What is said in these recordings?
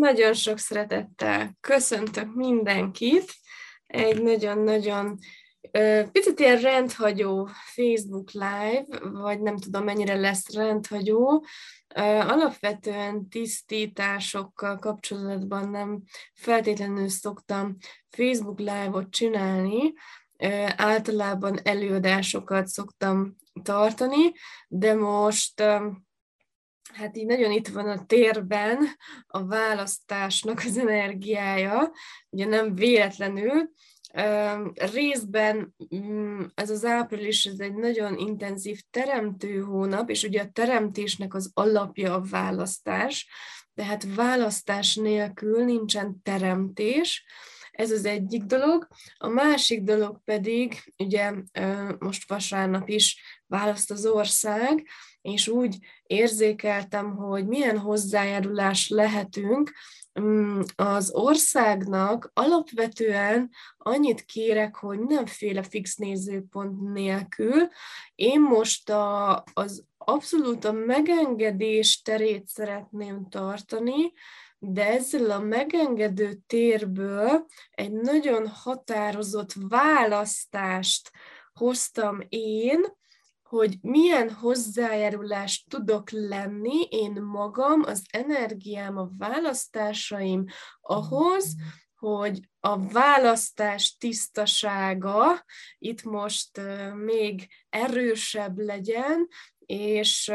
Nagyon sok szeretettel köszöntök mindenkit. Egy nagyon-nagyon picit ilyen rendhagyó Facebook live, vagy nem tudom mennyire lesz rendhagyó. Alapvetően tisztításokkal kapcsolatban nem feltétlenül szoktam Facebook live-ot csinálni, általában előadásokat szoktam tartani, de most hát így nagyon itt van a térben a választásnak az energiája, ugye nem véletlenül. Részben ez az április, ez egy nagyon intenzív teremtő hónap, és ugye a teremtésnek az alapja a választás, tehát választás nélkül nincsen teremtés. Ez az egyik dolog. A másik dolog pedig, ugye most vasárnap is választ az ország, és úgy érzékeltem, hogy milyen hozzájárulás lehetünk. Az országnak alapvetően annyit kérek, hogy nemféle fix nézőpont nélkül. Én most az abszolút a megengedés terét szeretném tartani, de ezzel a megengedő térből egy nagyon határozott választást hoztam én, hogy milyen hozzájárulást tudok lenni én magam, az energiám, a választásaim ahhoz, hogy a választás tisztasága itt most még erősebb legyen, és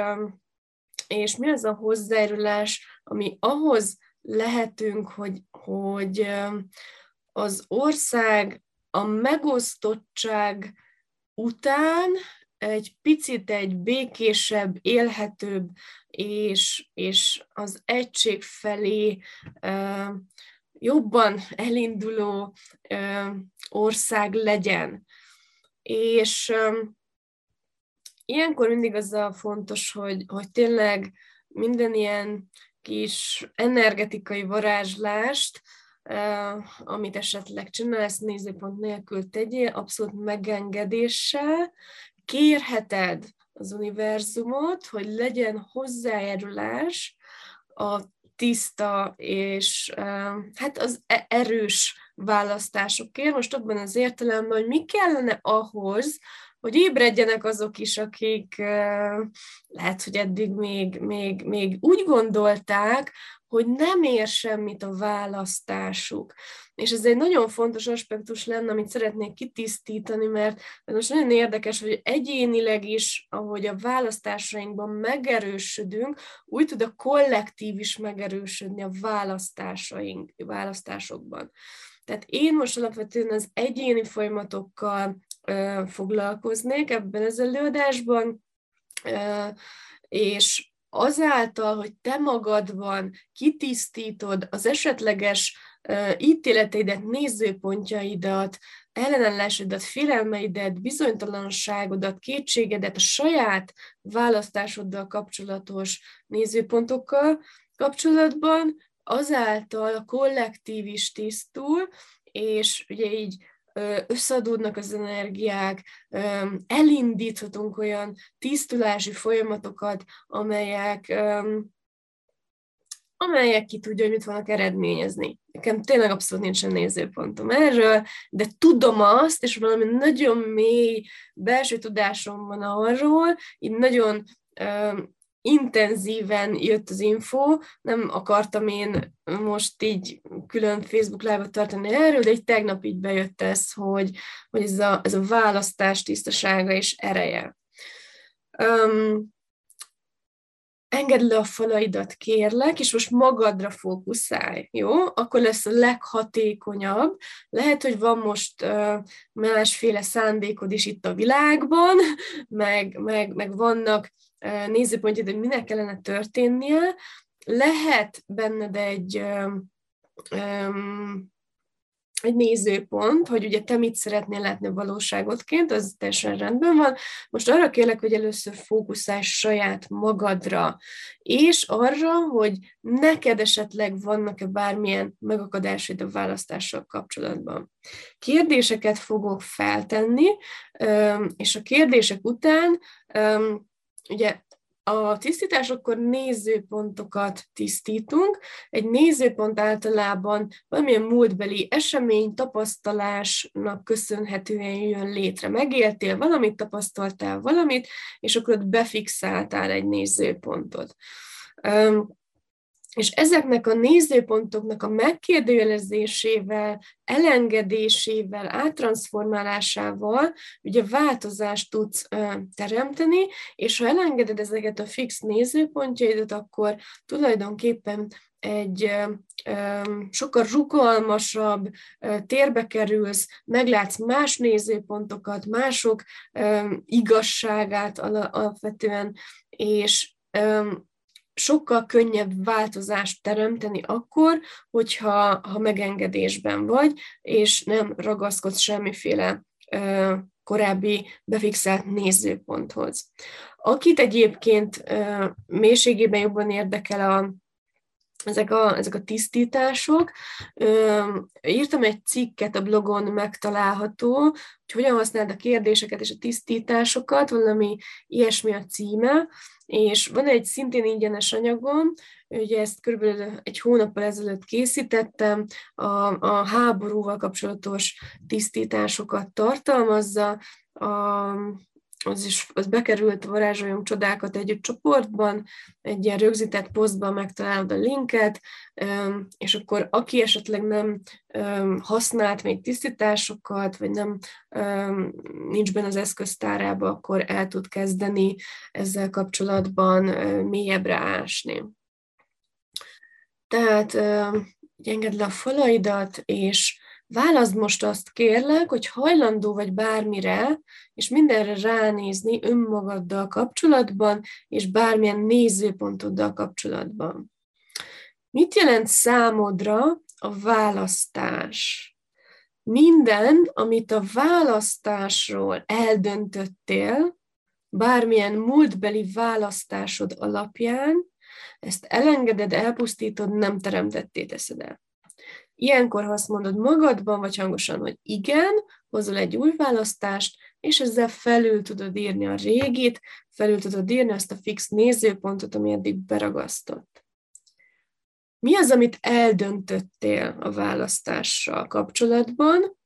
mi az a hozzájárulás, ami ahhoz lehetünk, hogy az ország a megosztottság után egy picit egy békésebb, élhetőbb és az egység felé jobban elinduló ország legyen. És ilyenkor mindig az a fontos, hogy tényleg minden ilyen kis energetikai varázslást, amit esetleg csinálsz, nézőpont nélkül tegyél, abszolút megengedéssel, kérheted az univerzumot, hogy legyen hozzájárulás a tiszta és hát az erős választásokért, most abban az értelemben, hogy mi kellene ahhoz, hogy ébredjenek azok is, akik lehet, hogy eddig még úgy gondolták, hogy nem ér semmit a választásuk. És ez egy nagyon fontos aspektus lenne, amit szeretnék kitisztítani, mert most nagyon érdekes, hogy egyénileg is, ahogy a választásainkban megerősödünk, úgy tud a kollektív is megerősödni a választásokban. Tehát én most alapvetően az egyéni folyamatokkal foglalkoznék ebben az előadásban, és azáltal, hogy te magadban kitisztítod az esetleges ítéleteidet, nézőpontjaidat, ellenállásodat, félelmeidet, bizonytalanságodat, kétségedet, a saját választásoddal kapcsolatos nézőpontokkal kapcsolatban, azáltal a kollektív is tisztul, és ugye így összeadódnak az energiák, elindíthatunk olyan tisztulási folyamatokat, amelyek ki tudja, hogy mit fognak eredményezni. Nekem tényleg abszolút nincsen nézőpontom erről, de tudom azt, és valami nagyon mély belső tudásom van arról, így nagyon intenzíven jött az info, nem akartam én most így külön Facebook live-ot tartani erről, de egy tegnap így bejött ez, hogy ez a választás tisztasága és ereje. Engedd le a falaidat, kérlek, és most magadra fókuszálj, jó? Akkor lesz a leghatékonyabb. Lehet, hogy van most másféle szándékod is itt a világban, meg vannak nézőpontjad, hogy minek kellene történnie. Lehet benned egy nézőpont, hogy ugye te mit szeretnél látni valóságodként, az teljesen rendben van. Most arra kérlek, hogy először fókuszálj saját magadra, és arra, hogy neked esetleg vannak-e bármilyen megakadásaid a választással kapcsolatban. Kérdéseket fogok feltenni, és a kérdések után ugye A tisztításokkor nézőpontokat tisztítunk. Egy nézőpont általában valamilyen múltbeli esemény, tapasztalásnak köszönhetően jön létre. Megéltél valamit, tapasztaltál valamit, és akkor ott befixáltál egy nézőpontot. És ezeknek a nézőpontoknak a megkérdőjelezésével, elengedésével, áttranszformálásával ugye változást tudsz teremteni, és ha elengeded ezeket a fix nézőpontjaidat, akkor tulajdonképpen egy sokkal rugalmasabb térbe kerülsz, meglátsz más nézőpontokat, mások igazságát alapvetően, és sokkal könnyebb változást teremteni akkor, hogyha megengedésben vagy, és nem ragaszkodsz semmiféle korábbi befixált nézőponthoz. Akit egyébként mélységében jobban érdekel ezek a tisztítások, írtam egy cikket, a blogon megtalálható, hogy hogyan használd a kérdéseket és a tisztításokat, valami ilyesmi a címe, és van egy szintén ingyenes anyagom, ugye ezt körülbelül egy hónappal ezelőtt készítettem, a háborúval kapcsolatos tisztításokat tartalmazza, az bekerült a Varázsoljunk Csodákat Együtt csoportban, egy ilyen rögzített posztban megtalálod a linket, és akkor aki esetleg nem használt még tisztításokat, vagy nem nincs benne az eszköztárába, akkor el tud kezdeni ezzel kapcsolatban mélyebbre ásni. Tehát engedd le a falaidat, és válaszd most azt, kérlek, hogy hajlandó vagy bármire, és mindenre ránézni önmagaddal kapcsolatban, és bármilyen nézőpontoddal kapcsolatban. Mit jelent számodra a választás? Minden, amit a választásról eldöntöttél, bármilyen múltbeli választásod alapján, ezt elengeded, elpusztítod, nem teremtetté teszed el. Ilyenkor, ha azt mondod magadban, vagy hangosan, hogy igen, hozol egy új választást, és ezzel felül tudod írni a régit, felül tudod írni azt a fix nézőpontot, ami eddig beragasztott. Mi az, amit eldöntöttél a választással kapcsolatban?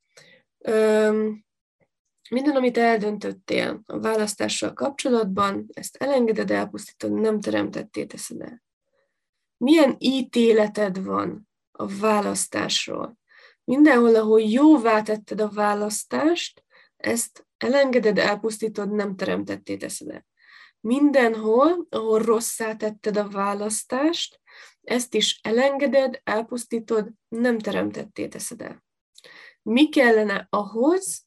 Minden, amit eldöntöttél a választással kapcsolatban, ezt elengeded, elpusztítod, nem teremtetté teszed el. Milyen ítéleted van a választásról? Mindenhol, ahol jóvá tetted a választást, ezt elengeded, elpusztítod, nem teremtetté teszed el. Mindenhol, ahol rosszá tetted a választást, ezt is elengeded, elpusztítod, nem teremtetté teszed el. Mi kellene ahhoz,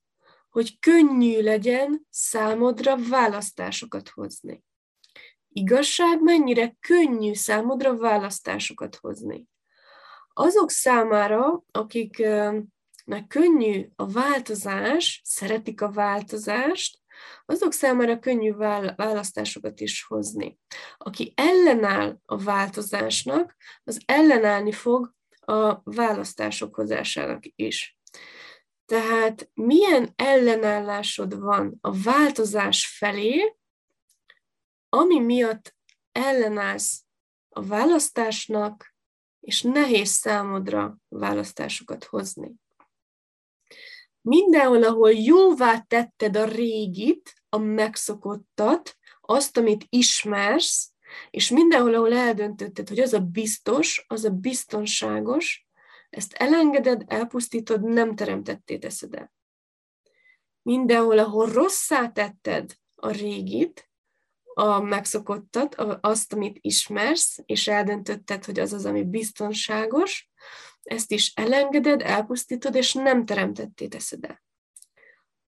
hogy könnyű legyen számodra választásokat hozni? Igazság, mennyire könnyű számodra választásokat hozni? Azok számára, akiknek könnyű a változás, szeretik a változást, azok számára könnyű választásokat is hozni. Aki ellenáll a változásnak, az ellenállni fog a választások hozásának is. Tehát milyen ellenállásod van a változás felé, ami miatt ellenállsz a választásnak, és nehéz számodra választásokat hozni. Mindenhol, ahol jóvá tetted a régit, a megszokottat, azt, amit ismersz, és mindenhol, ahol eldöntötted, hogy az a biztos, az a biztonságos, ezt elengeded, elpusztítod, nem teremtetté teszed el. Mindenhol, ahol rosszá tetted a régit, a megszokottat, azt, amit ismersz, és eldöntötted, hogy az az, ami biztonságos, ezt is elengeded, elpusztítod, és nem teremtetté teszed el.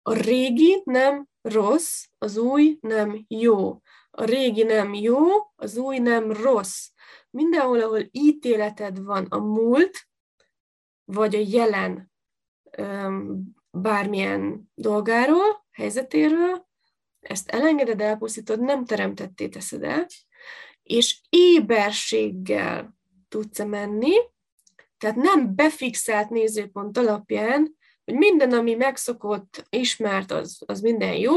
A régi nem rossz, az új nem jó. A régi nem jó, az új nem rossz. Mindenhol, ahol ítéleted van a múlt, vagy a jelen bármilyen dolgáról, helyzetéről, ezt elengeded, elpusztítod, nem teremtetté teszed el, és éberséggel tudsz menni, tehát nem befixált nézőpont alapján, hogy minden, ami megszokott, ismert, az minden jó,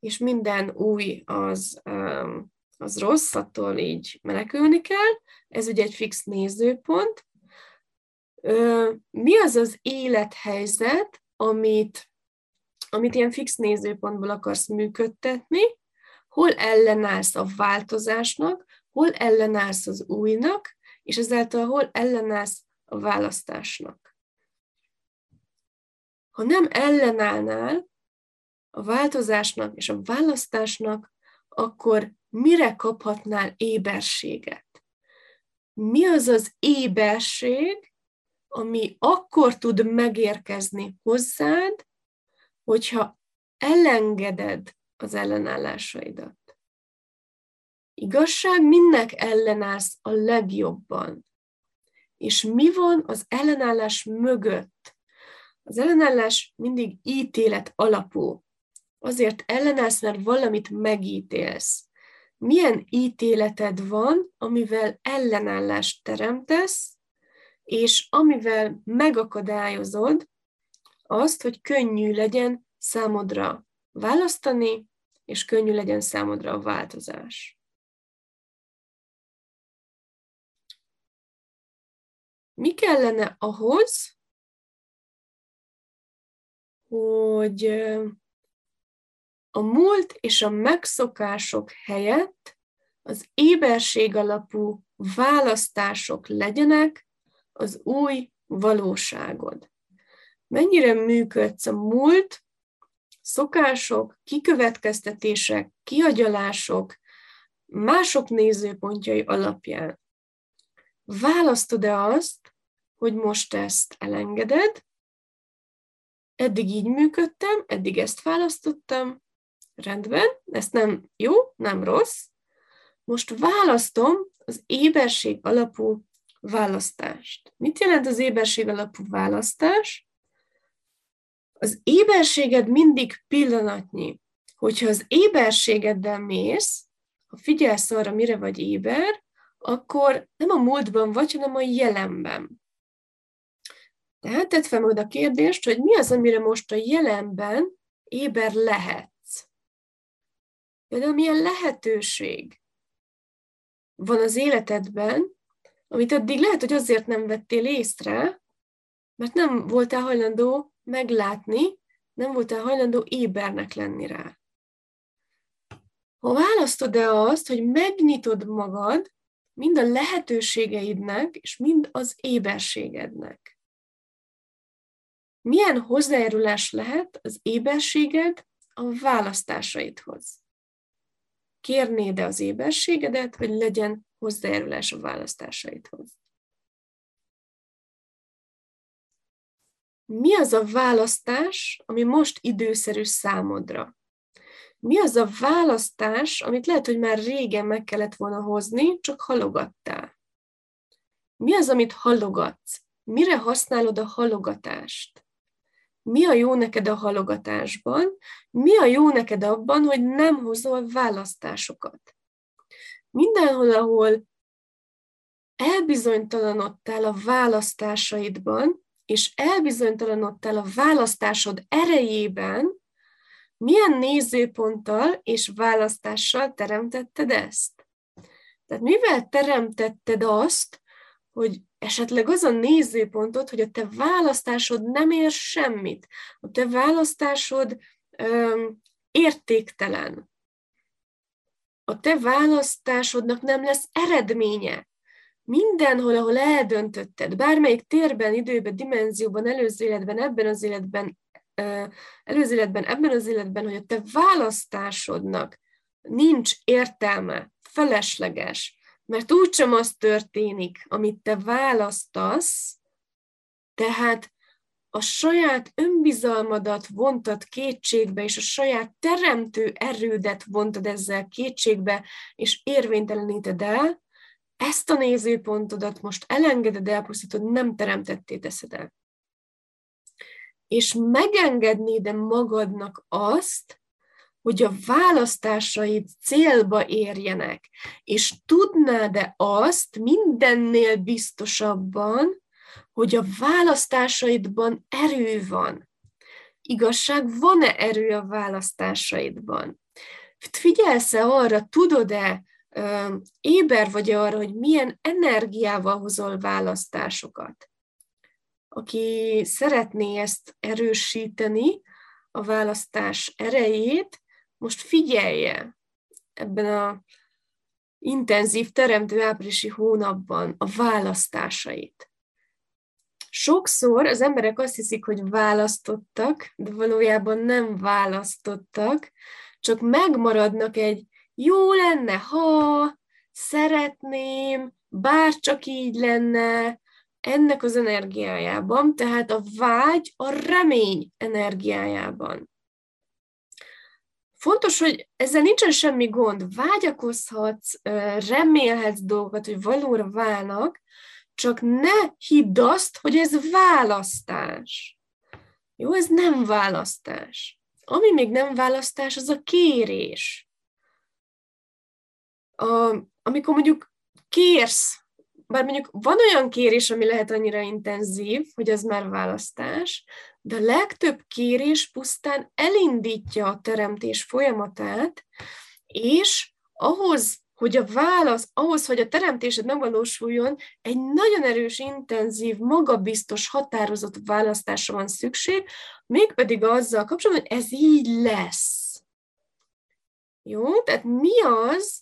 és minden új, az az rossz, attól így menekülni kell. Ez ugye egy fix nézőpont. Mi az az élethelyzet, amit ilyen fix nézőpontból akarsz működtetni? Hol ellenállsz a változásnak, hol ellenállsz az újnak, és ezáltal hol ellenállsz a választásnak? Ha nem ellenállnál a változásnak és a választásnak, akkor mire kaphatnál éberséget? Mi az az éberség, ami akkor tud megérkezni hozzád, hogyha elengeded az ellenállásaidat? Igazság, mindnek ellenállsz a legjobban. És mi van az ellenállás mögött? Az ellenállás mindig ítélet alapú. Azért ellenállsz, mert valamit megítélsz. Milyen ítéleted van, amivel ellenállást teremtesz, és amivel megakadályozod azt, hogy könnyű legyen számodra választani, és könnyű legyen számodra a változás. Mi kellene ahhoz, hogy a múlt és a megszokások helyett az éberség alapú választások legyenek az új valóságod? Mennyire működsz a múlt, szokások, kikövetkeztetések, kiagyalások, mások nézőpontjai alapján? Választod-e azt, hogy most ezt elengeded? Eddig így működtem, eddig ezt választottam, rendben, ez nem jó, nem rossz. Most választom az éberség alapú választást. Mit jelent az éberség alapú választás? Az éberséged mindig pillanatnyi. Hogyha az éberségeddel mész, ha figyelsz arra, mire vagy éber, akkor nem a múltban vagy, hanem a jelenben. Tehát tedd fel majd a kérdést, hogy mi az, amire most a jelenben éber lehetsz. Például milyen lehetőség van az életedben, amit eddig lehet, hogy azért nem vettél észre, mert nem voltál hajlandó meglátni, nem voltál hajlandó ébernek lenni rá. Ha választod-e azt, hogy megnyitod magad mind a lehetőségeidnek, és mind az éberségednek? Milyen hozzájárulás lehet az éberséged a választásaidhoz? Kérnéd-e az éberségedet, hogy legyen hozzájárulás a választásaidhoz? Mi az a választás, ami most időszerű számodra? Mi az a választás, amit lehet, hogy már régen meg kellett volna hozni, csak halogattál? Mi az, amit halogatsz? Mire használod a halogatást? Mi a jó neked a halogatásban? Mi a jó neked abban, hogy nem hozol választásokat? Mindenhol, ahol elbizonytalanodtál a választásaidban, és elbizonytalanodtál a választásod erejében, milyen nézőponttal és választással teremtetted ezt? Tehát mivel teremtetted azt, hogy esetleg az a nézőpontod, hogy a te választásod nem ér semmit, a te választásod értéktelen, a te választásodnak nem lesz eredménye. Mindenhol, ahol eldöntötted, bármelyik térben, időben, dimenzióban, előző életben, ebben az életben, hogy a te választásodnak nincs értelme, felesleges, mert úgysem az történik, amit te választasz, tehát a saját önbizalmadat vontad kétségbe, és a saját teremtő erődet vontad ezzel kétségbe, és érvényteleníted el, ezt a nézőpontodat most elengeded, elpusztítod, nem teremtetté teszed el. És megengednéd-e magadnak azt, hogy a választásaid célba érjenek, és tudnád-e azt mindennél biztosabban, hogy a választásaidban erő van? Igazság, van-e erő a választásaidban? Figyelsz-e arra, tudod-e éber vagy arra, hogy milyen energiával hozol választásokat. Aki szeretné ezt erősíteni, a választás erejét, most figyelje ebben a intenzív teremtő áprilisi hónapban a választásait. Sokszor az emberek azt hiszik, hogy választottak, de valójában nem választottak, csak megmaradnak egy jó lenne, ha, szeretném, bárcsak így lenne, ennek az energiájában, tehát a vágy a remény energiájában. Fontos, hogy ezzel nincsen semmi gond. Vágyakozhatsz, remélhetsz dolgokat, hogy valóra válnak, csak ne hidd azt, hogy ez választás. Jó, ez nem választás. Ami még nem választás, az a kérés. Amikor mondjuk kérsz, bár mondjuk van olyan kérés, ami lehet annyira intenzív, hogy az már választás, de a legtöbb kérés pusztán elindítja a teremtés folyamatát, és ahhoz, hogy a teremtésed megvalósuljon, egy nagyon erős, intenzív, magabiztos, határozott választásra van szükség, mégpedig azzal kapcsolatban, hogy ez így lesz. Jó? Tehát mi az,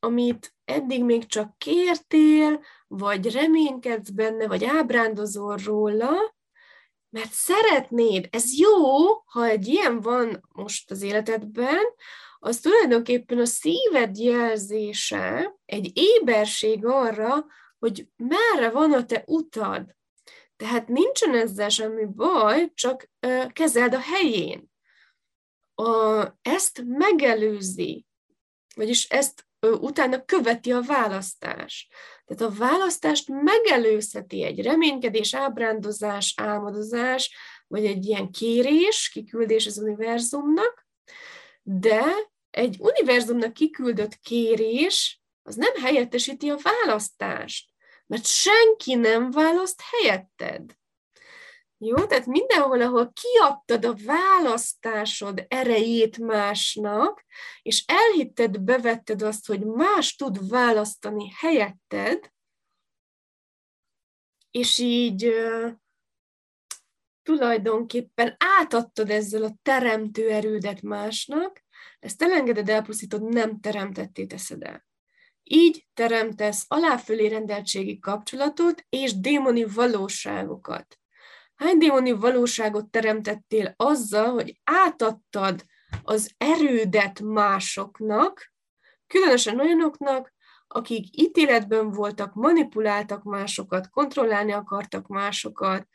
amit eddig még csak kértél, vagy reménykedsz benne, vagy ábrándozol róla, mert szeretnéd, ez jó, ha egy ilyen van most az életedben, az tulajdonképpen a szíved jelzése, egy éberség arra, hogy merre van a te utad. Tehát nincsen ezzel semmi baj, csak kezeld a helyén. Ezt megelőzi, vagyis ezt utána követi a választás. Tehát a választást megelőzheti egy reménykedés, ábrándozás, álmodozás, vagy egy ilyen kérés, kiküldés az univerzumnak, de egy univerzumnak kiküldött kérés, az nem helyettesíti a választást, mert senki nem választ helyetted. Jó, tehát mindenhol, ahol kiadtad a választásod erejét másnak, és elhitted, bevetted azt, hogy más tud választani helyetted, és így tulajdonképpen átadtad ezzel a teremtő erődet másnak, ezt elengeded, elpusztítod, nem teremtetté teszed el. Így teremtesz aláfölé rendeltségi kapcsolatot és démoni valóságokat. Hány démoni valóságot teremtettél azzal, hogy átadtad az erődet másoknak, különösen olyanoknak, akik ítéletben voltak, manipuláltak másokat, kontrollálni akartak másokat,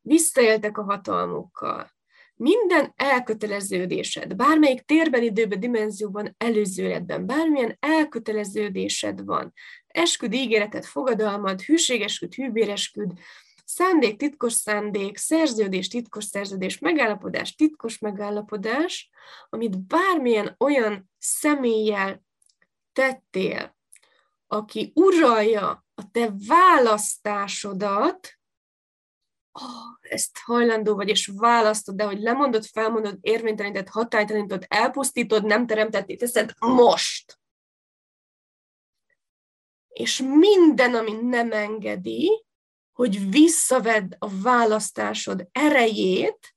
visszaéltek a hatalmukkal. Minden elköteleződésed, bármelyik térben, időben, dimenzióban, előző életben, bármilyen elköteleződésed van, esküd, ígéreted, fogadalmad, hűségesküd, hűvéresküd, szándék, titkos szándék, szerződés, titkos szerződés, megállapodás, titkos megállapodás, amit bármilyen olyan személlyel tettél, aki uralja a te választásodat, ezt hajlandó vagy, és választod, de hogy lemondod, felmondod, érvénytelenítod, hatálytalanítod, elpusztítod, nem teremtetté teszed most. És minden, ami nem engedi, hogy visszavedd a választásod erejét,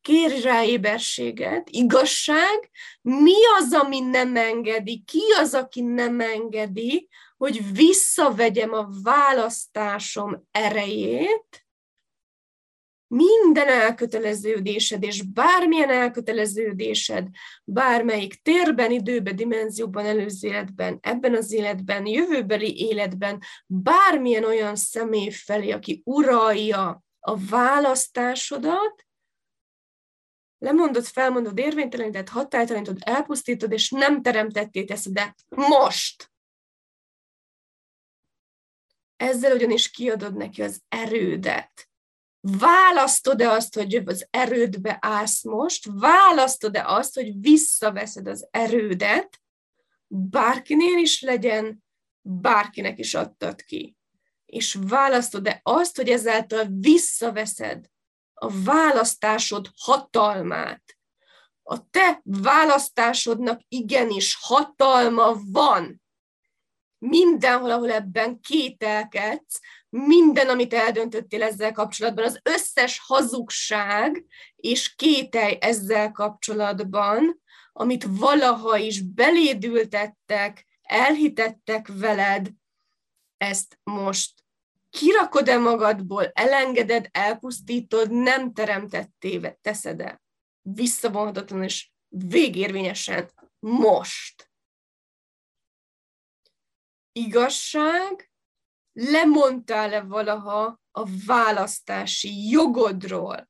kérj rá éberséget, igazság, mi az, ami nem engedi, ki az, aki nem engedi, hogy visszavegyem a választásom erejét, minden elköteleződésed, és bármilyen elköteleződésed, bármelyik térben, időben, dimenzióban, előző életben, ebben az életben, jövőbeli életben, bármilyen olyan személy felé, aki uralja a választásodat, lemondod, felmondod, érvényteleníted, hatálytalanítod, elpusztítod, és nem teremtetté teszed, de most! Ezzel ugyanis kiadod neki az erődet. Választod-e azt, hogy az erődbe állsz most? Választod-e azt, hogy visszaveszed az erődet? Bárkinél is legyen, bárkinek is adtad ki. És választod-e azt, hogy ezáltal visszaveszed a választásod hatalmát? a te választásodnak igenis hatalma van. Mindenhol, ahol ebben kételkedsz, minden, amit eldöntöttél ezzel kapcsolatban, az összes hazugság és kételj ezzel kapcsolatban, amit valaha is belédültettek, elhitettek veled, ezt most kirakod-e magadból, elengeded, elpusztítod, nem teremtettéve teszed el. Visszavonhatatlan és végérvényesen most. Igazság, lemondtál-e valaha a választási jogodról?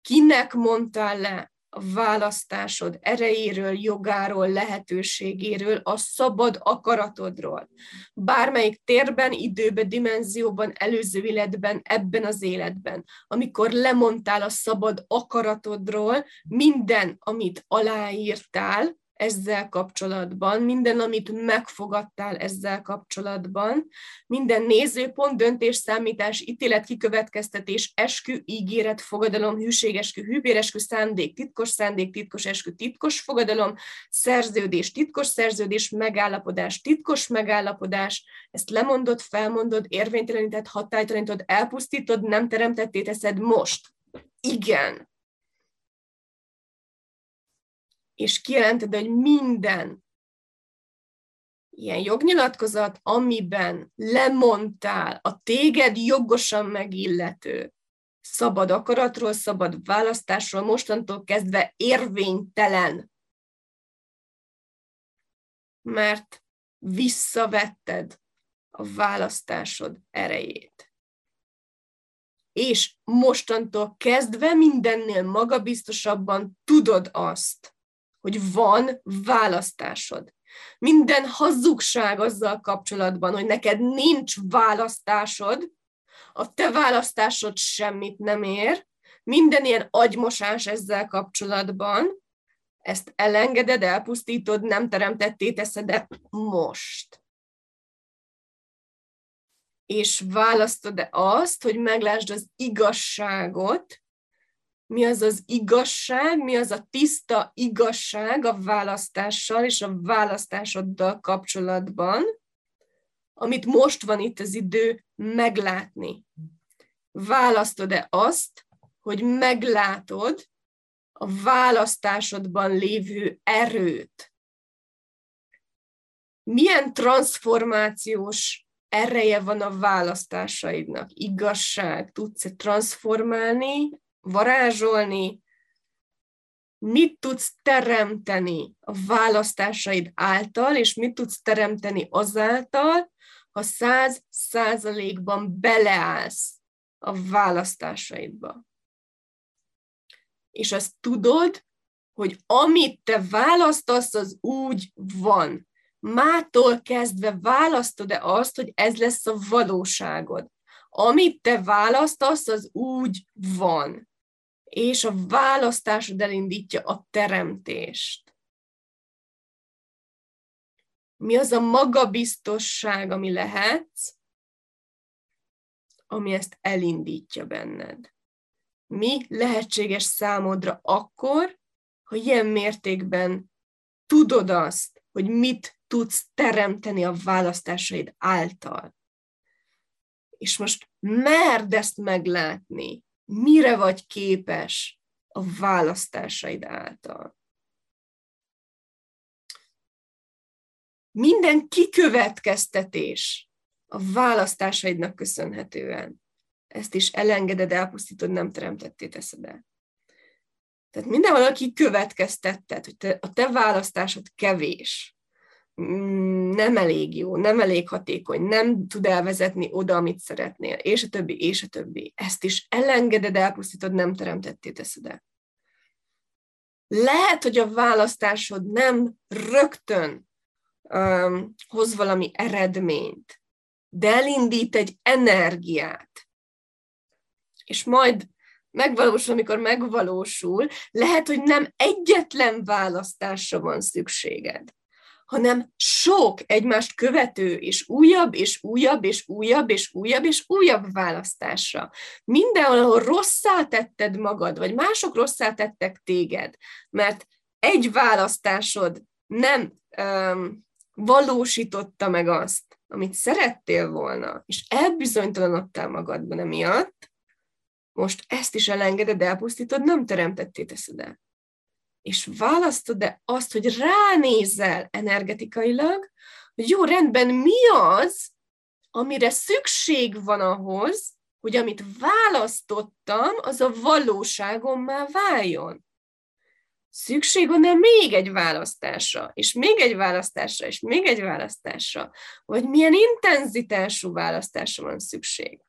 Kinek mondtál le a választásod erejéről, jogáról, lehetőségéről, a szabad akaratodról? Bármelyik térben, időben, dimenzióban, előző életben, ebben az életben, amikor lemondtál a szabad akaratodról, minden, amit aláírtál ezzel kapcsolatban, minden, amit megfogadtál ezzel kapcsolatban, minden nézőpont, döntés, számítás, ítélet, kikövetkeztetés, eskü, ígéret, fogadalom, hűségeskü, hűbéreskü, szándék, titkos eskü, titkos fogadalom, szerződés, titkos megállapodás, ezt lemondod, felmondod, érvényteleníted, hatálytalanítod, elpusztítod, nem teremtetté teszed most. Igen. És kijelented, hogy minden ilyen jognyilatkozat, amiben lemondtál a téged jogosan megillető szabad akaratról, szabad választásról, mostantól kezdve érvénytelen. Mert visszavetted a választásod erejét. És mostantól kezdve mindennél magabiztosabban tudod azt, hogy van választásod. Minden hazugság azzal kapcsolatban, hogy neked nincs választásod, a te választásod semmit nem ér, minden ilyen agymosás ezzel kapcsolatban, ezt elengeded, elpusztítod, nem teremtetté teszed el most. És választod-e azt, hogy meglásd az igazságot, mi az az igazság, mi az a tiszta igazság a választással és a választásoddal kapcsolatban, amit most van itt az idő meglátni. Választod-e azt, hogy meglátod a választásodban lévő erőt? Milyen transformációs ereje van a választásaidnak? Igazság, tudsz-e transformálni, varázsolni, mit tudsz teremteni a választásaid által, és mit tudsz teremteni azáltal, ha 100%-ban beleállsz a választásaidba. És azt tudod, hogy amit te választasz, az úgy van. Mától kezdve választod-e azt, hogy ez lesz a valóságod. Amit te választasz, az úgy van. És a választásod elindítja a teremtést. Mi az a magabiztosság, ami lehetsz, ami ezt elindítja benned? Mi lehetséges számodra akkor, ha ilyen mértékben tudod azt, hogy mit tudsz teremteni a választásaid által? És most merd ezt meglátni, mire vagy képes a választásaid által. Minden kikövetkeztetés a választásaidnak köszönhetően. Ezt is elengeded, elpusztítod, nem teremtetté teszed el. Tehát mindenhol, aki következtetted, hogy a te választásod kevés, nem elég jó, nem elég hatékony, nem tud elvezetni oda, amit szeretnél, és a többi, és a többi. Ezt is elengeded, elpusztítod, nem teremtetté teszed el. Lehet, hogy a választásod nem rögtön hoz valami eredményt, de elindít egy energiát, és majd megvalósul, amikor megvalósul, lehet, hogy nem egyetlen választásra van szükséged, hanem sok egymást követő, és újabb, és újabb, és újabb, és újabb, és újabb választásra. Mindenhol, ahol rosszá tetted magad, vagy mások rosszá tettek téged, mert egy választásod nem valósította meg azt, amit szerettél volna, és elbizonytalanodtál magadban emiatt, most ezt is elengeded, elpusztítod, nem teremtetté teszed el. És választod-e azt, hogy ránézel energetikailag, hogy jó, rendben, mi az, amire szükség van ahhoz, hogy amit választottam, az a valóságommá váljon. Szükség van-e még egy választásra, és még egy választásra, és még egy választásra, vagy milyen intenzitású választásra van szükség.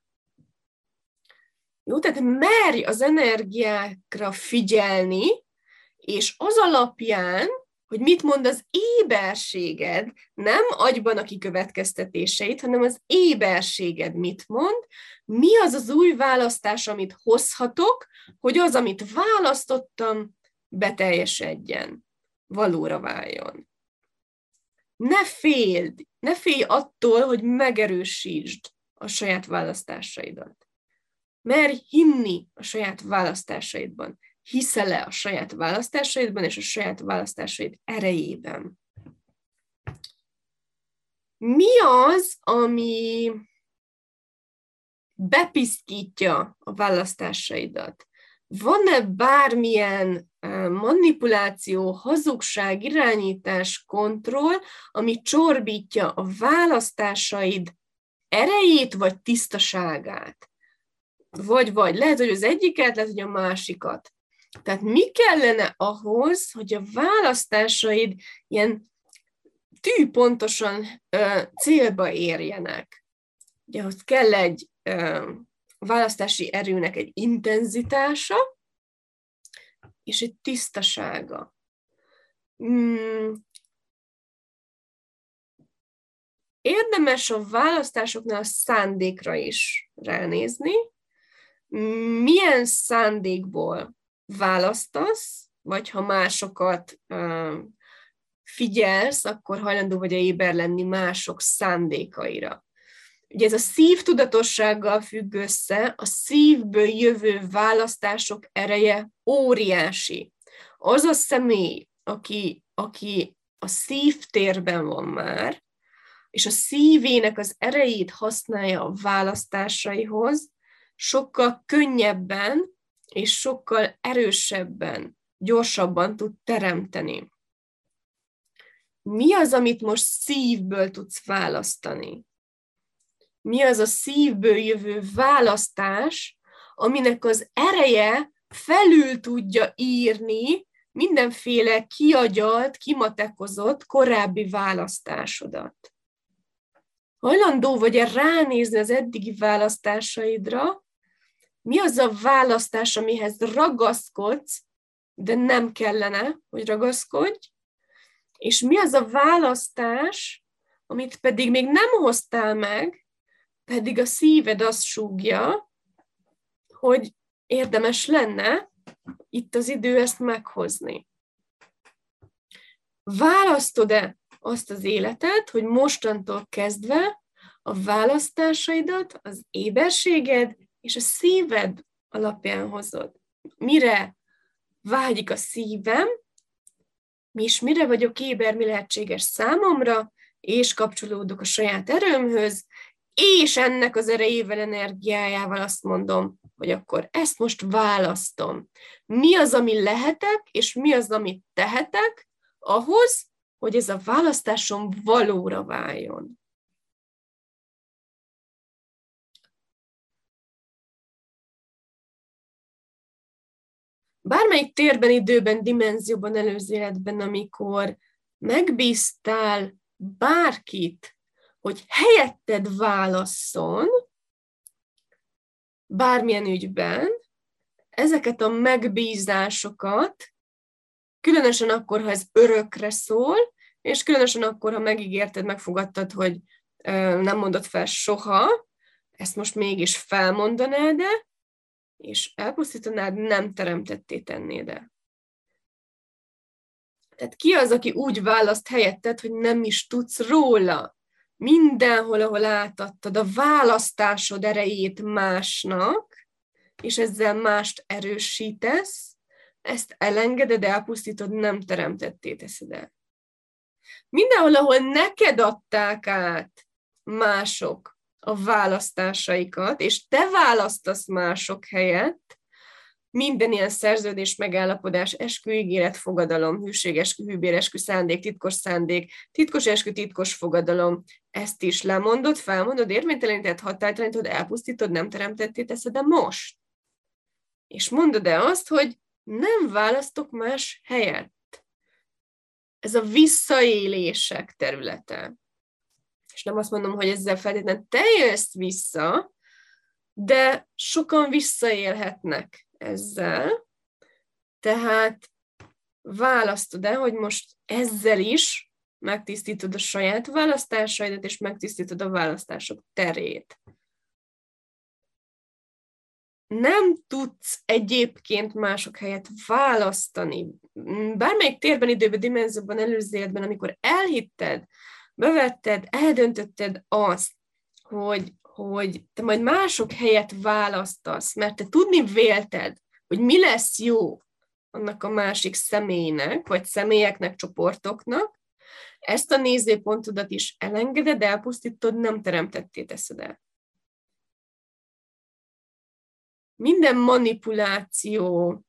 Jó, tehát merj az energiákra figyelni, és az alapján, hogy mit mond az éberséged, nem agyban a kikövetkeztetéseit, hanem az éberséged mit mond, mi az az új választás, amit hozhatok, hogy az, amit választottam, beteljesedjen, valóra váljon. Ne félj attól, hogy megerősítsd a saját választásaidat. Merj hinni a saját választásaidban. Hiszel-e a saját választásaidban és a saját választásaid erejében? Mi az, ami bepiszkítja a választásaidat? Van-e bármilyen manipuláció, hazugság, irányítás, kontroll, ami csorbítja a választásaid erejét vagy tisztaságát? Vagy lehet, hogy az egyiket, lehet, hogy a másikat. Tehát mi kellene ahhoz, hogy a választásaid ilyen tűpontosan célba érjenek? Ugye ahhoz kell egy választási erőnek egy intenzitása, és egy tisztasága. Érdemes a választásoknál a szándékra is ránézni. Milyen szándékból választasz, vagy ha másokat figyelsz, akkor hajlandó vagy éber lenni mások szándékaira. Ugye ez a szívtudatossággal függ össze, a szívből jövő választások ereje óriási. Az a személy, aki a szívtérben van már, és a szívének az erejét használja a választásaihoz, sokkal könnyebben és sokkal erősebben, gyorsabban tud teremteni. Mi az, amit most szívből tudsz választani? Mi az a szívből jövő választás, aminek az ereje felül tudja írni mindenféle kiagyalt, kimatekozott korábbi választásodat? Hajlandó vagy-e ránézni az eddigi választásaidra? Mi az a választás, amihez ragaszkodsz, de nem kellene, hogy ragaszkodj? És mi az a választás, amit pedig még nem hoztál meg, pedig a szíved azt súgja, hogy érdemes lenne itt az idő ezt meghozni. Választod-e azt az életet, hogy mostantól kezdve a választásaidat, az éberséged és a szíved alapján hozod? Mire vágyik a szívem, és mire vagyok éber, mi lehetséges számomra, és kapcsolódok a saját erőmhöz, és ennek az erejével, energiájával azt mondom, hogy akkor ezt most választom. Mi az, ami lehetek, és mi az, amit tehetek, ahhoz, hogy ez a választásom valóra váljon. Bármelyik térben, időben, dimenzióban, előzéletben, amikor megbíztál bárkit, hogy helyetted válasszon bármilyen ügyben, ezeket a megbízásokat, különösen akkor, ha ez örökre szól, és különösen akkor, ha megígérted, megfogadtad, hogy nem mondod fel soha, ezt most mégis felmondanád-e, és elpusztítanád, nem teremtetté tennéd-e. Tehát ki az, aki úgy választ helyetted, hogy nem is tudsz róla? Mindenhol, ahol átadtad a választásod erejét másnak, és ezzel mást erősítesz, ezt elengeded, elpusztítod, nem teremtetté teszed el. Mindenhol, ahol neked adták át mások a választásaikat, és te választasz mások helyett, minden ilyen szerződés, megállapodás, eskü, ígéret, fogadalom, hűség, eskü, hűbér, eskü, szándék, titkos eskü, titkos fogadalom, ezt is lemondod, felmondod, érvényteleníted, hatálytalanítod, elpusztítod, nem teremtetté teszed, de most. És mondod el azt, hogy nem választok más helyett. Ez a visszaélések területe. És nem azt mondom, hogy ezzel feltétlenül te élsz vissza, de sokan visszaélhetnek ezzel, tehát választod el, hogy most ezzel is megtisztítod a saját választásaidat, és megtisztítod a választások terét. Nem tudsz egyébként mások helyett választani. Bármelyik térben, időben, dimenzióban, előző életben, amikor elhitted, bevetted, eldöntötted azt, hogy te majd mások helyett választasz, mert te tudni vélted, hogy mi lesz jó annak a másik személynek, vagy személyeknek, csoportoknak, ezt a nézőpontodat is elengeded, elpusztítod, nem teremtetté teszed el. Minden manipuláció,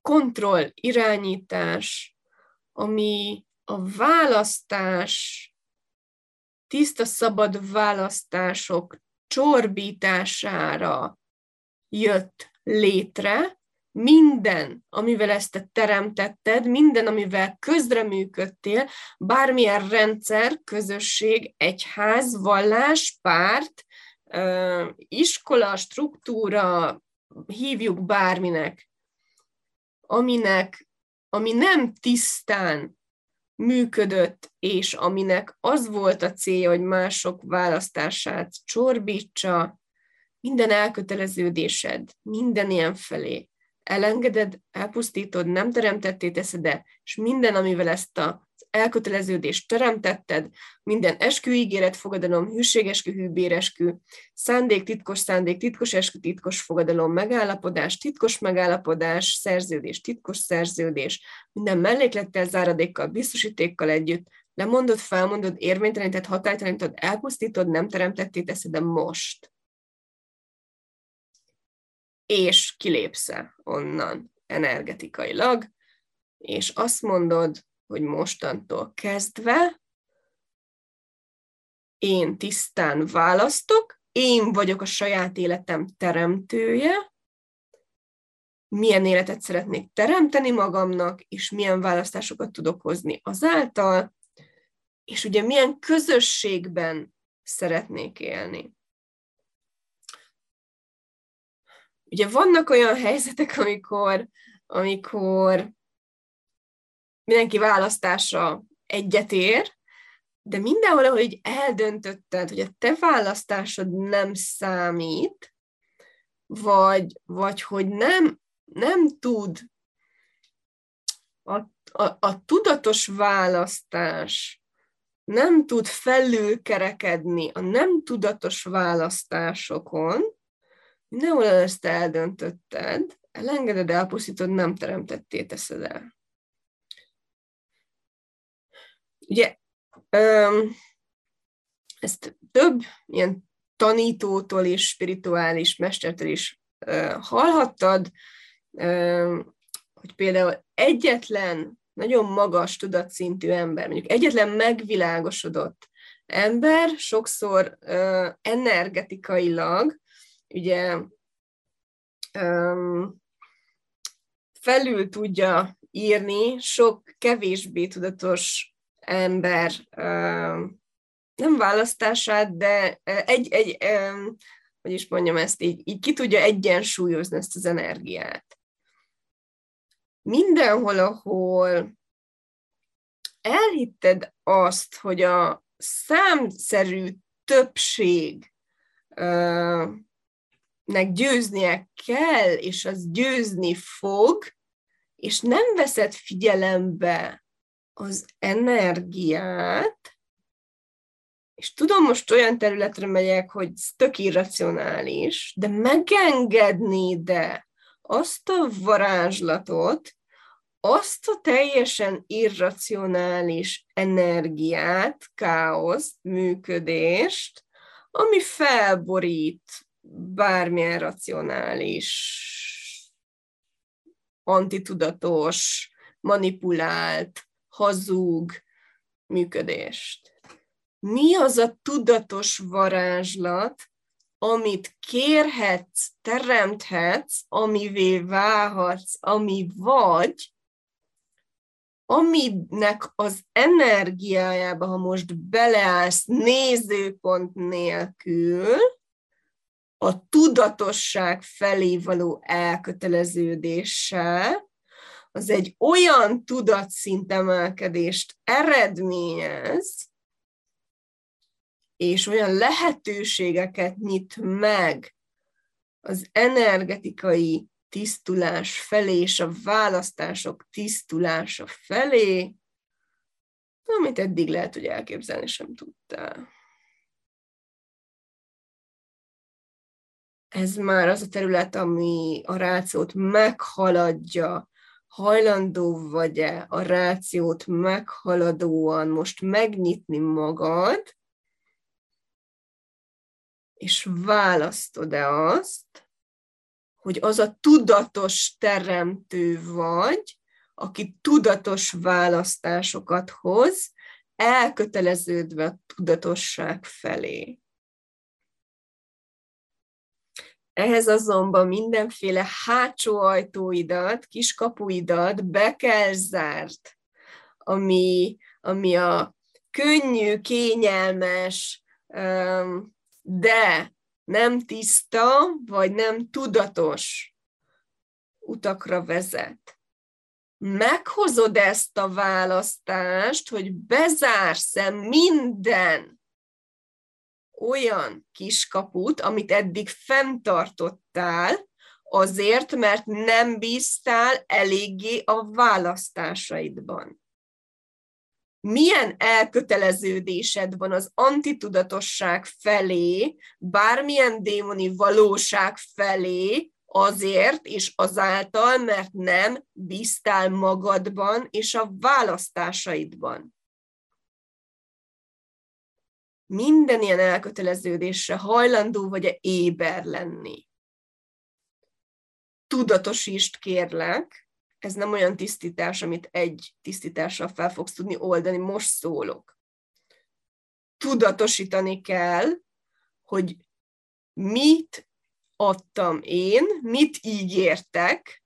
kontroll, irányítás, ami a választás, tiszta, szabad választások csorbítására jött létre, minden, amivel ezt te teremtetted, minden, amivel közreműködtél, bármilyen rendszer, közösség, egyház, vallás, párt, iskola, struktúra, hívjuk bárminek, ami nem tisztán működött, és aminek az volt a célja, hogy mások választását csorbítsa, minden elköteleződésed, minden ilyen felé elengeded, elpusztítod, nem teremtetté teszed el, és minden, amivel ezt az elköteleződést teremtetted, minden eskü, ígéret, fogadalom, hűség, eskü, hűbér, eskü, szándék, titkos eskü, titkos fogadalom, megállapodás, szerződés, titkos szerződés, minden melléklettel, záradékkal, biztosítékkal együtt, lemondod, felmondod, érvénytelenített, hatálytalanítod, elpusztítod, nem teremtetté teszed, de most. És kilépsz-e onnan energetikailag, és azt mondod, hogy mostantól kezdve én tisztán választok, én vagyok a saját életem teremtője, milyen életet szeretnék teremteni magamnak, és milyen választásokat tudok hozni azáltal, és ugye milyen közösségben szeretnék élni. Ugye vannak olyan helyzetek, amikor mindenki választása egyetér, de mindenhol, ahogy eldöntötted, hogy a te választásod nem számít, vagy hogy nem tud a tudatos választás, nem tud felülkerekedni a nem tudatos választásokon, mindenhol ezt eldöntötted, elengeded, elpusztítod, nem teremtetté teszed el. Ugye ezt több ilyen tanítótól és spirituális mestertől is hallhattad, hogy például egyetlen nagyon magas tudatszintű ember, mondjuk egyetlen megvilágosodott ember sokszor energetikailag ugye felül tudja írni sok kevésbé tudatos ember nem választását, de hogy is mondjam ezt így ki tudja egyensúlyozni ezt az energiát. Mindenhol, ahol elhitted azt, hogy a számszerű többség nek győznie kell, és az győzni fog, és nem veszed figyelembe az energiát, és tudom, most olyan területre megyek, hogy tök irracionális, de megengedni ide azt a varázslatot, azt a teljesen irracionális energiát, káoszt, működést, ami felborít bármilyen racionális, antitudatos, manipulált, hazug működést. Mi az a tudatos varázslat, amit kérhetsz, teremthetsz, amivé válhatsz, ami vagy, aminek az energiájába, ha most beleállsz nézőpont nélkül, a tudatosság felé való elköteleződéssel, az egy olyan tudatszintemelkedést eredményez, és olyan lehetőségeket nyit meg az energetikai tisztulás felé, és a választások tisztulása felé, amit eddig lehet, hogy elképzelni sem tudtál. Ez már az a terület, ami a rációt meghaladja. Hajlandó vagy-e a rációt meghaladóan most megnyitni magad, és választod-e azt, hogy az a tudatos teremtő vagy, aki tudatos választásokat hoz, elköteleződve a tudatosság felé. Ehhez azonban mindenféle hátsó ajtóidat, kiskapuidat be kell zárd, ami a könnyű, kényelmes, de nem tiszta, vagy nem tudatos utakra vezet. Meghozod ezt a választást, hogy bezársz-e minden olyan kiskaput, amit eddig fenntartottál, azért, mert nem bíztál eléggé a választásaidban. Milyen elköteleződésed van az antitudatosság felé, bármilyen démoni valóság felé, azért és azáltal, mert nem bíztál magadban és a választásaidban. Minden ilyen elköteleződésre hajlandó vagy-e éber lenni? Tudatosítsd, kérlek. Ez nem olyan tisztítás, amit egy tisztítással fel fogsz tudni oldani, most szólok. Tudatosítani kell, hogy mit adtam én, mit ígértek,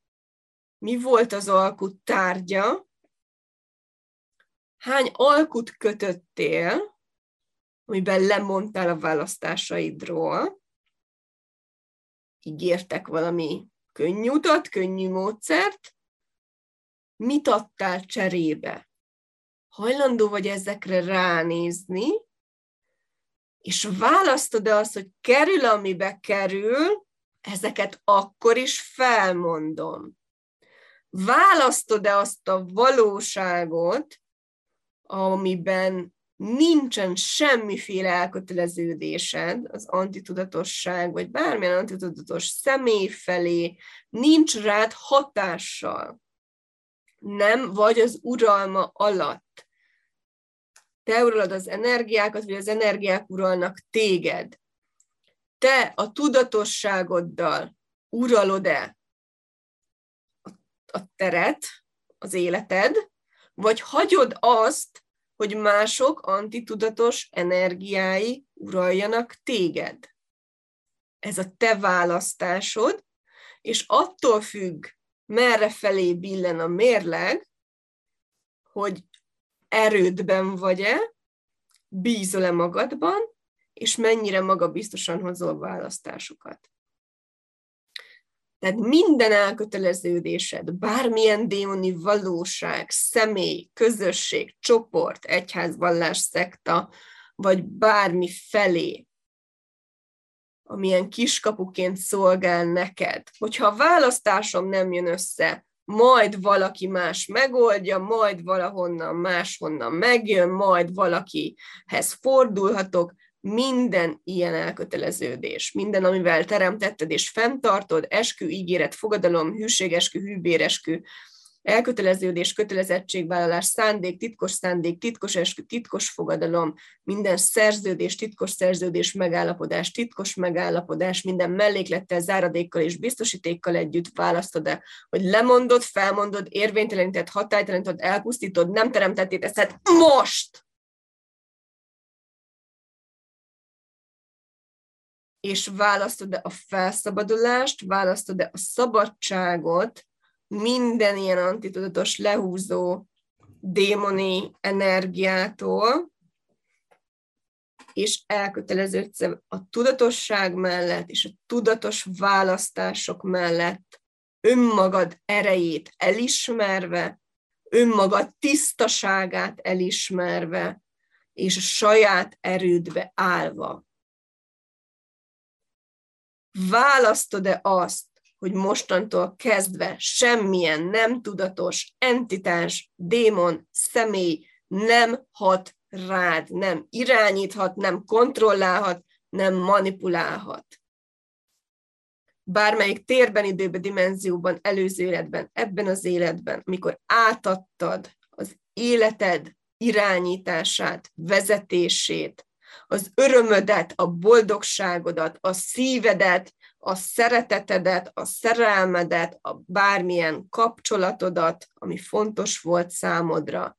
mi volt az alkut tárgya, hány alkut kötöttél, amiben lemondtál a választásaidról, ígértek valami könnyű utat, könnyű módszert, mit adtál cserébe? Hajlandó vagy ezekre ránézni, és választod-e azt, hogy kerül, amibe kerül, ezeket akkor is felmondom. Választod-e azt a valóságot, amiben nincsen semmiféle elköteleződésed az antitudatosság, vagy bármilyen antitudatos személy felé, nincs rád hatással. Nem vagy az uralma alatt. Te uralod az energiákat, vagy az energiák uralnak téged. Te a tudatosságoddal uralod-e a teret, az életed, vagy hagyod azt, hogy mások antitudatos energiái uraljanak téged. Ez a te választásod, és attól függ, merre felé billen a mérleg, hogy erődben vagy-e, bízol-e magadban, és mennyire magabiztosan hozol választásokat. Tehát minden elköteleződésed, bármilyen démoni valóság, személy, közösség, csoport, egyházvallás, szekta, vagy bármi felé, amilyen kiskapuként szolgál neked. Hogyha a választásom nem jön össze majd valaki más megoldja, majd valahonnan máshonnan megjön, majd valakihez fordulhatok. Minden ilyen elköteleződés, minden, amivel teremtetted és fenntartod, eskü, ígéret, fogadalom, hűségeskü, hűbéreskü, elköteleződés, kötelezettségvállalás, szándék, titkos eskü, titkos fogadalom, minden szerződés, megállapodás, titkos megállapodás, minden melléklettel, záradékkal és biztosítékkal együtt választod el, hogy lemondod, felmondod, érvényteleníted, hatálytalanítod, elpusztítod, nem teremtettél, teszed most! És választod-e a felszabadulást, választod-e a szabadságot, minden ilyen antitudatos, lehúzó, démoni energiától, és elköteleződsz a tudatosság mellett, és a tudatos választások mellett, önmagad erejét elismerve, önmagad tisztaságát elismerve, és a saját erődbe állva. Választod-e azt, hogy mostantól kezdve semmilyen nem tudatos entitás, démon, személy nem hat rád, nem irányíthat, nem kontrollálhat, nem manipulálhat. Bármelyik térben, időben, dimenzióban, előző életben, ebben az életben, amikor átadtad az életed irányítását, vezetését, az örömödet, a boldogságodat, a szívedet, a szeretetedet, a szerelmedet, a bármilyen kapcsolatodat, ami fontos volt számodra,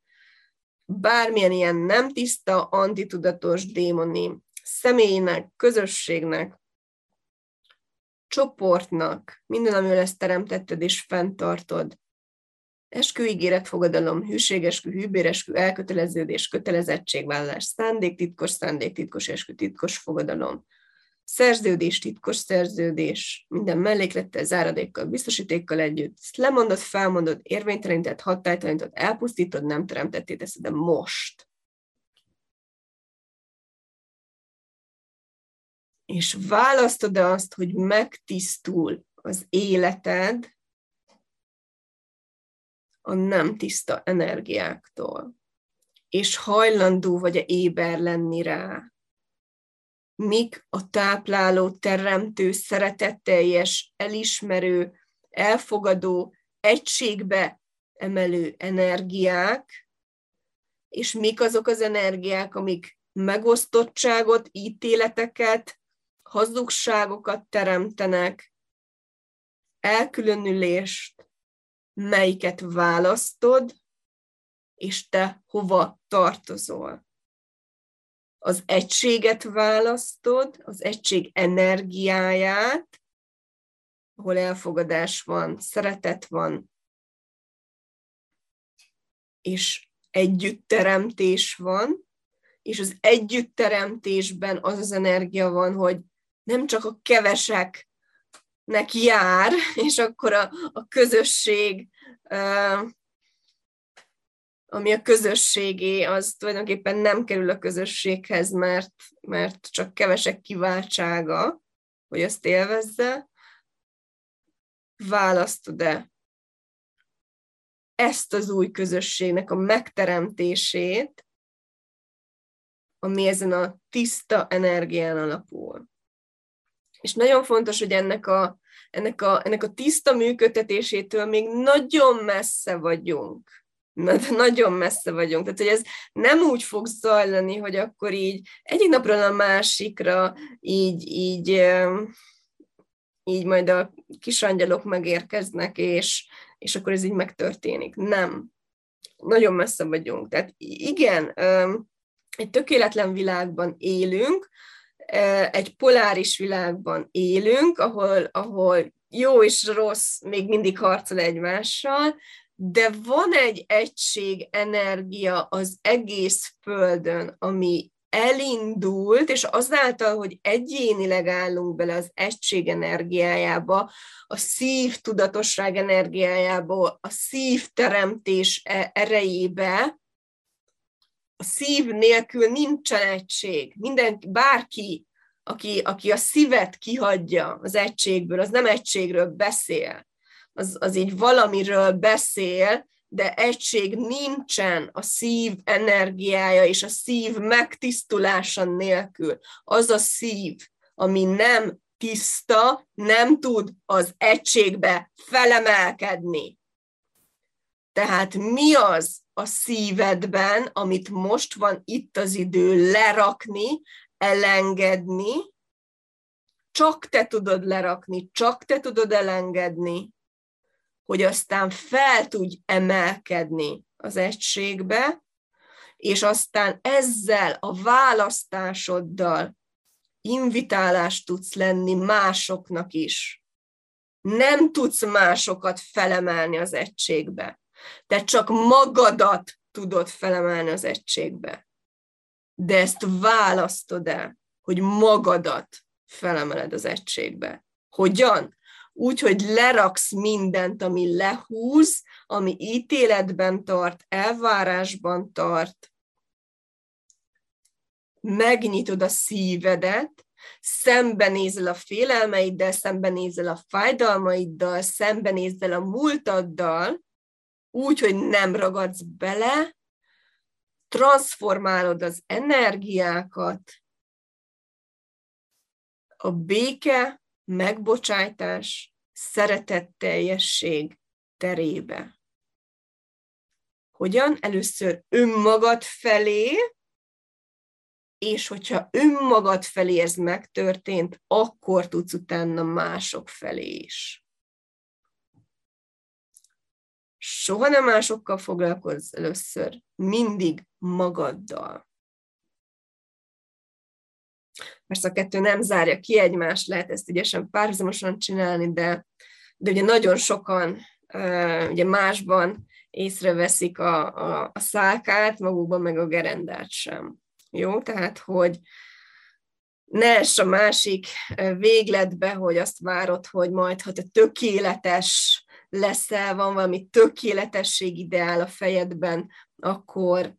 bármilyen ilyen nem tiszta, antitudatos démoni személynek, közösségnek, csoportnak, minden, amivel ezt teremtetted és fenntartod, eskü, ígéret, fogadalom, hűségeskü, hűbéreskü, elköteleződés, kötelezettségvállalás, szándék, titkos eskü, titkos fogadalom, szerződés, titkos szerződés, minden melléklettel, záradékkal, biztosítékkal együtt, lemondod, felmondod, érvényteleníted, hatálytalanítod, elpusztítod, nem teremtettél, teszed, de most. És választod-e azt, hogy megtisztul az életed a nem tiszta energiáktól, és hajlandó vagy-e éber lenni rá? Mik a tápláló, teremtő, szeretetteljes, elismerő, elfogadó, egységbe emelő energiák, és mik azok az energiák, amik megosztottságot, ítéleteket, hazugságokat teremtenek, elkülönülést, melyiket választod, és te hova tartozol. Az egységet választod, az egység energiáját, ahol elfogadás van, szeretet van, és együttteremtés van, és az együttteremtésben az az energia van, hogy nem csak a kevesek, neki jár, és akkor a közösség, ami a közösségé, az tulajdonképpen nem kerül a közösséghez, mert csak kevesek kiváltsága, hogy azt élvezze. Választod-e ezt az új közösségnek a megteremtését, ami ezen a tiszta energián alapul? És nagyon fontos, hogy ennek a tiszta működtetésétől még nagyon messze vagyunk. Nagyon messze vagyunk. Tehát, hogy ez nem úgy fog zajlani, hogy akkor így egyik napról a másikra így majd a kis angyalok megérkeznek, és akkor ez így megtörténik. Nem. Nagyon messze vagyunk. Tehát igen, egy tökéletlen világban élünk, egy poláris világban élünk, ahol jó és rossz még mindig harcol egymással, de van egy egység energia az egész Földön, ami elindult, és azáltal, hogy egyénileg állunk bele az egység energiájába, a szív tudatosság energiájába, a szív teremtés erejébe, a szív nélkül nincsen egység. Bárki, aki a szívet kihagyja az egységből, az nem egységről beszél. az így valamiről beszél, de egység nincsen a szív energiája és a szív megtisztulása nélkül. Az a szív, ami nem tiszta, nem tud az egységbe felemelkedni. Tehát mi az a szívedben, amit most van itt az idő lerakni, elengedni? Csak te tudod lerakni, csak te tudod elengedni, hogy aztán fel tudj emelkedni az egységbe, és aztán ezzel a választásoddal invitálást tudsz lenni másoknak is. Nem tudsz másokat felemelni az egységbe. Te csak magadat tudod felemelni az egységbe. De ezt választod el, hogy magadat felemeled az egységbe. Hogyan? Úgy, hogy leraksz mindent, ami lehúz, ami ítéletben tart, elvárásban tart. Megnyitod a szívedet, szembenézel a félelmeiddel, szembenézel a fájdalmaiddal, szembenézel a múltaddal, úgy, hogy nem ragadsz bele, transformálod az energiákat, a béke, megbocsájtás, szeretetteljesség terébe. Hogyan? Először önmagad felé, és hogyha önmagad felé ez megtörtént, akkor tudsz utána mások felé is. Soha nem másokkal foglalkozz először, mindig magaddal. Persze a kettő nem zárja ki egymást, lehet ezt ügyesen párhuzamosan csinálni, de ugye nagyon sokan ugye másban észreveszik a szálkát, magukban meg a gerendát sem. Jó, tehát, hogy ne ess a másik végletbe, hogy azt várod, hogy majd, ha te tökéletes leszel, van valami tökéletesség ideál a fejedben, akkor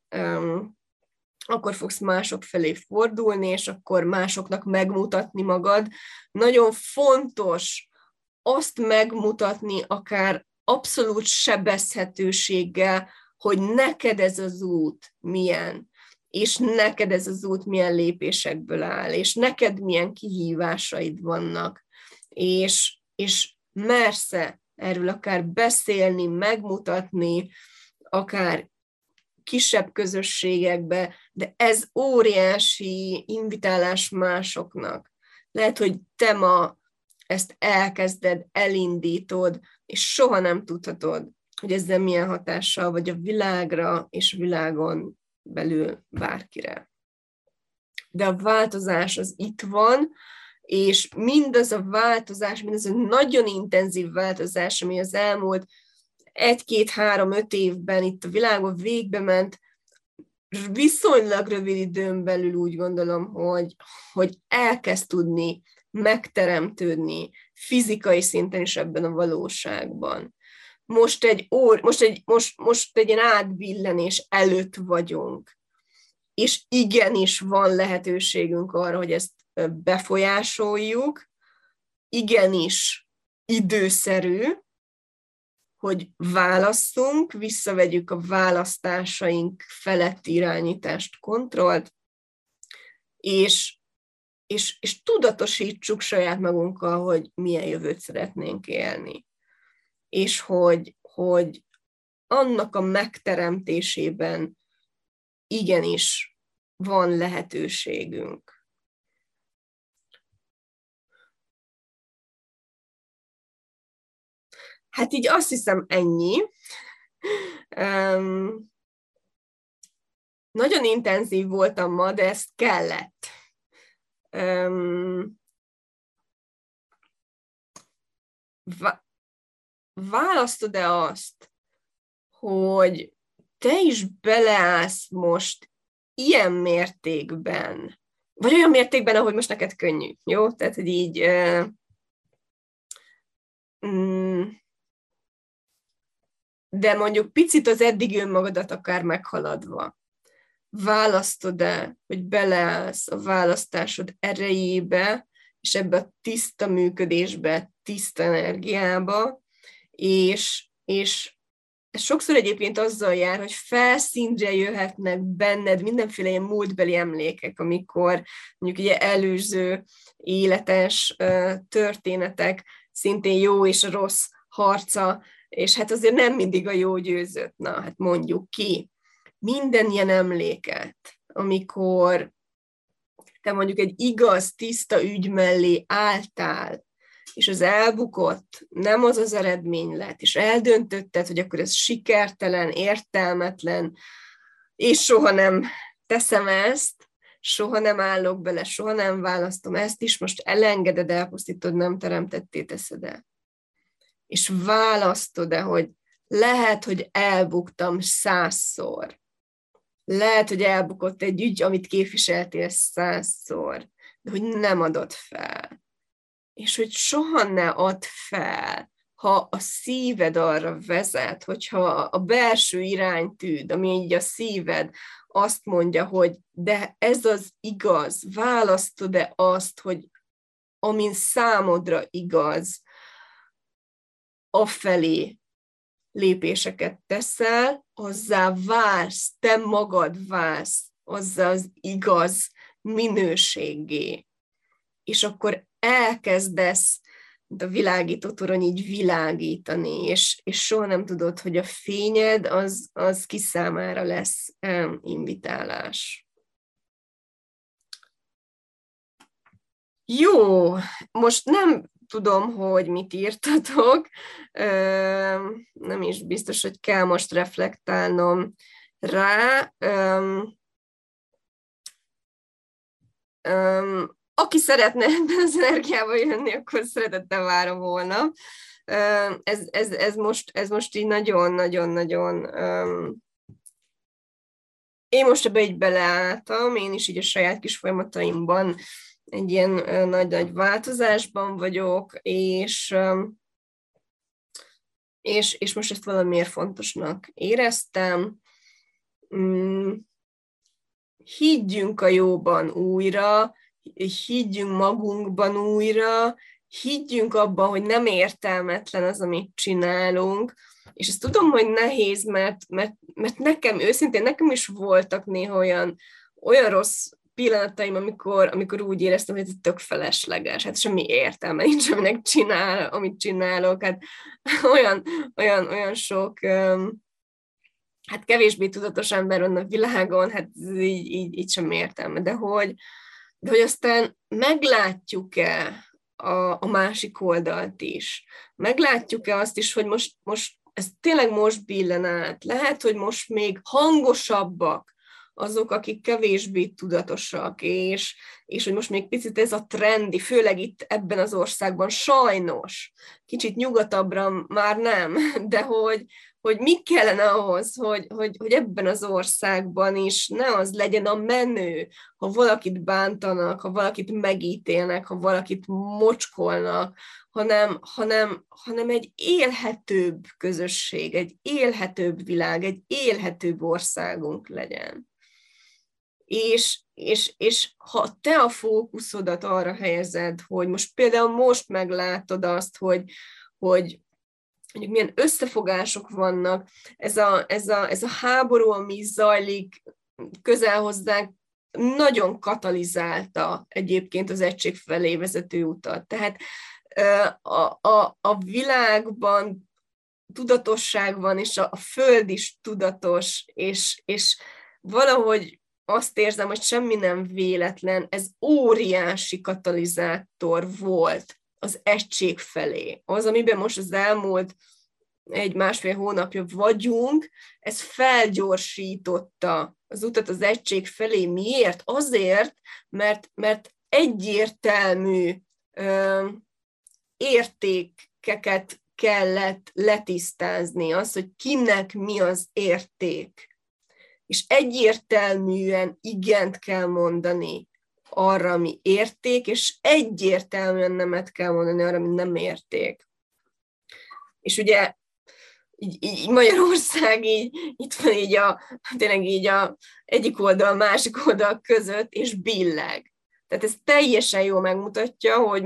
fogsz mások felé fordulni, és akkor másoknak megmutatni magad. Nagyon fontos azt megmutatni, akár abszolút sebezhetőséggel, hogy neked ez az út milyen, és neked ez az út milyen lépésekből áll, és neked milyen kihívásaid vannak, és mersz-e erről akár beszélni, megmutatni, akár kisebb közösségekbe, de ez óriási invitálás másoknak. Lehet, hogy te ma ezt elkezded, elindítod, és soha nem tudhatod, hogy ezzel milyen hatással vagy a világra és világon belül bárkire. De a változás az itt van, és mindaz a változás, mindaz a nagyon intenzív változás, ami az elmúlt 1, 2, 3, 5 évben itt a világon végbe ment, viszonylag rövid időn belül úgy gondolom, hogy elkezd tudni megteremtődni fizikai szinten is ebben a valóságban. Most egy ilyen átbillenés előtt vagyunk, és igenis van lehetőségünk arra, hogy ezt befolyásoljuk, igenis időszerű, hogy válasszunk, visszavegyük a választásaink felett irányítást, kontrollt, és tudatosítsuk saját magunkkal, hogy milyen jövőt szeretnénk élni. És hogy annak a megteremtésében igenis van lehetőségünk. Hát így azt hiszem ennyi. Nagyon intenzív voltam ma, de ez kellett. Választod-e azt, hogy te is beleállsz most ilyen mértékben, vagy olyan mértékben, ahogy most neked könnyű, jó? Tehát, hogy így... de mondjuk picit az eddig önmagadat akár meghaladva. Választod el, hogy beleállsz a választásod erejébe, és ebbe a tiszta működésbe, tiszta energiába, és ez sokszor egyébként azzal jár, hogy felszínre jöhetnek benned mindenféle ilyen múltbeli emlékek, amikor mondjuk ugye előző életes történetek, szintén jó és rossz harca, és hát azért nem mindig a jó győzött. Na, hát mondjuk ki. Minden ilyen emléket, amikor te mondjuk egy igaz, tiszta ügy mellé álltál, és az elbukott, nem az az eredmény lett, és eldöntötted, hogy akkor ez sikertelen, értelmetlen, és soha nem teszem ezt, soha nem állok bele, soha nem választom ezt is, most elengeded, elpusztítod, nem teremtetté teszed el. És választod-e, hogy lehet, hogy elbuktam 100-szor. Lehet, hogy elbukott egy ügy, amit képviseltél 100-szor, de hogy nem adod fel. És hogy soha ne add fel, ha a szíved arra vezet, hogyha a belső iránytűd, ami így a szíved, azt mondja, hogy de ez az igaz, választod-e azt, hogy amin számodra igaz, afelé lépéseket teszel, hozzá válsz, te magad válsz, hozzá az igaz minőségé. És akkor elkezdesz a világító torony így világítani, és soha nem tudod, hogy a fényed az ki számára lesz invitálás. Jó, most nem tudom, hogy mit írtatok, nem is biztos, hogy kell most reflektálnom rá. Aki szeretne ebben az energiába jönni, akkor szeretettel várom volna. Ez most így nagyon-nagyon-nagyon... Én most ebbe így beleálltam, én is így a saját kis folyamataimban egy ilyen nagy-nagy változásban vagyok, és most ezt valamiért fontosnak éreztem. Higgyünk a jóban újra, higgyünk magunkban újra, higgyünk abban, hogy nem értelmetlen az, amit csinálunk, és ezt tudom, hogy nehéz, mert nekem, őszintén nekem is voltak néha olyan rossz pillanataim, amikor úgy éreztem, hogy ez tök felesleges, hát semmi értelme nincs, amit csinálok, hát olyan sok, hát kevésbé tudatos ember van a világon, hát így semmi értelme, de hogy aztán meglátjuk-e a másik oldalt is, meglátjuk-e azt is, hogy most ez tényleg most billen át, lehet, hogy most még hangosabbak azok, akik kevésbé tudatosak, és hogy most még picit ez a trendi, főleg itt ebben az országban sajnos, kicsit nyugatabbra már nem, de hogy mi kellene ahhoz, hogy ebben az országban is ne az legyen a menő, ha valakit bántanak, ha valakit megítélnek, ha valakit mocskolnak, hanem egy élhetőbb közösség, egy élhetőbb világ, egy élhetőbb országunk legyen. És ha te a fókuszodat arra helyezed, hogy most például most meglátod azt, hogy mondjuk milyen összefogások vannak, ez a háború, ami zajlik közel hozzánk, nagyon katalizálta egyébként az egység felé vezető utat. Tehát a világban tudatosság van, és a föld is tudatos, és valahogy azt érzem, hogy semmi nem véletlen, ez óriási katalizátor volt az egység felé. Az, amiben most az elmúlt 1-1,5 hónapja vagyunk, ez felgyorsította az utat az egység felé. Miért? Azért, mert egyértelmű értékeket kellett letisztázni, az, hogy kinek mi az érték. És egyértelműen igent kell mondani arra, ami érték, és egyértelműen nemet kell mondani arra, ami nem érték. És ugye így Magyarország így itt van így tényleg így a egyik oldal, másik oldal között, és billeg. Tehát ez teljesen jól megmutatja, hogy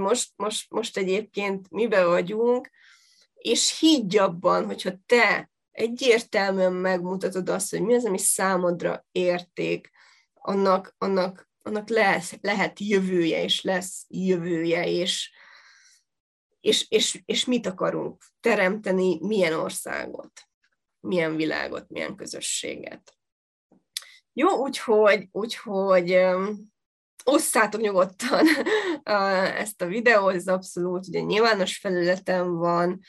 most egyébként miben vagyunk, és higgy abban, hogyha te egyértelműen megmutatod azt, hogy mi az, ami számodra érték, annak lehet jövője, és lesz jövője, és mit akarunk teremteni, milyen országot, milyen világot, milyen közösséget. Jó, úgyhogy osszátok nyugodtan ezt a videót, ez abszolút ugye nyilvános felületen van.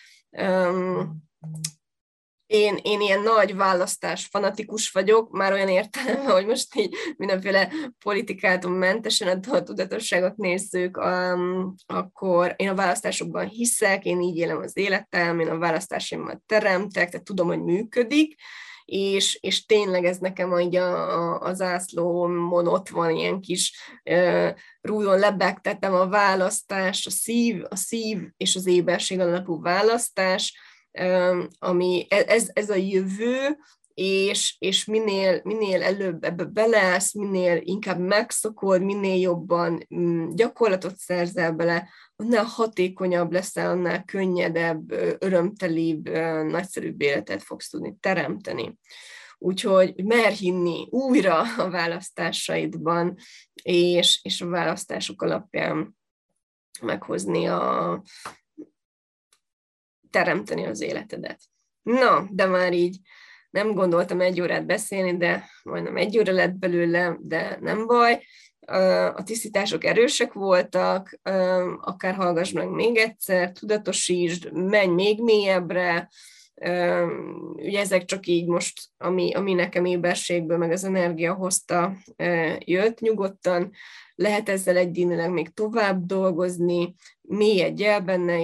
Én ilyen nagy választás fanatikus vagyok, már olyan értelemben, hogy most így mindenféle politikától mentesen a tudatosságot nézzük, akkor én a választásokban hiszek, én így élem az életem, én a választásaimmal teremtek, tehát tudom, hogy működik, és tényleg ez nekem így az ászlómon ott van ilyen kis rúdon lebegtetem a választás, a szív és az éberség alapú választás, ami ez a jövő, és minél előbb ebbe beleállsz, minél inkább megszokod, minél jobban gyakorlatot szerzel bele, annál hatékonyabb leszel, annál könnyedebb, örömtelibb, nagyszerűbb életet fogsz tudni teremteni. Úgyhogy mer hinni újra a választásaidban, és a választások alapján meghozni teremteni az életedet. Na, de már így nem gondoltam 1 órát beszélni, de majdnem 1 óra lett belőle, de nem baj. A tisztítások erősek voltak, akár hallgass meg még egyszer, tudatosítsd, menj még mélyebbre, ugye ezek csak így most, ami nekem éberségből, meg az energia hozta, jött nyugodtan, lehet ezzel egyénileg még tovább dolgozni, mélyedj el benne,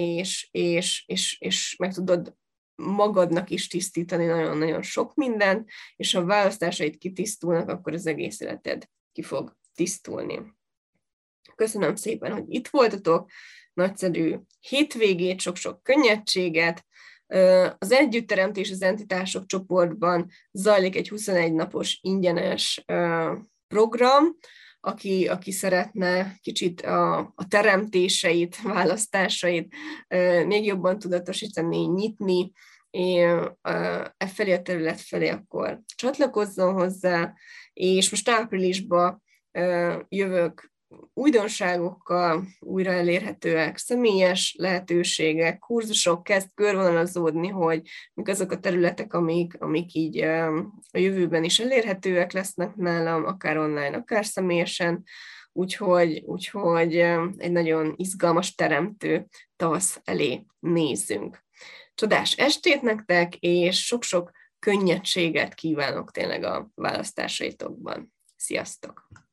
és meg tudod magadnak is tisztítani nagyon-nagyon sok mindent, és ha a választásaid kitisztulnak, akkor az egész életed ki fog tisztulni. Köszönöm szépen, hogy itt voltatok, nagyszerű hétvégét, sok-sok könnyedséget. Az Együttteremtés az Entitások csoportban zajlik egy 21 napos ingyenes program, aki szeretne kicsit a teremtéseit, választásait még jobban tudatosítani, nyitni felé a terület felé, akkor csatlakozzon hozzá, és most áprilisban jövök újdonságokkal, újra elérhetőek személyes lehetőségek, kurzusok, kezd körvonalazódni, hogy mik azok a területek, amik így a jövőben is elérhetőek lesznek nálam, akár online, akár személyesen, úgyhogy egy nagyon izgalmas teremtő tavasz elé nézzünk. Csodás estét nektek, és sok-sok könnyedséget kívánok tényleg a választásaitokban. Sziasztok!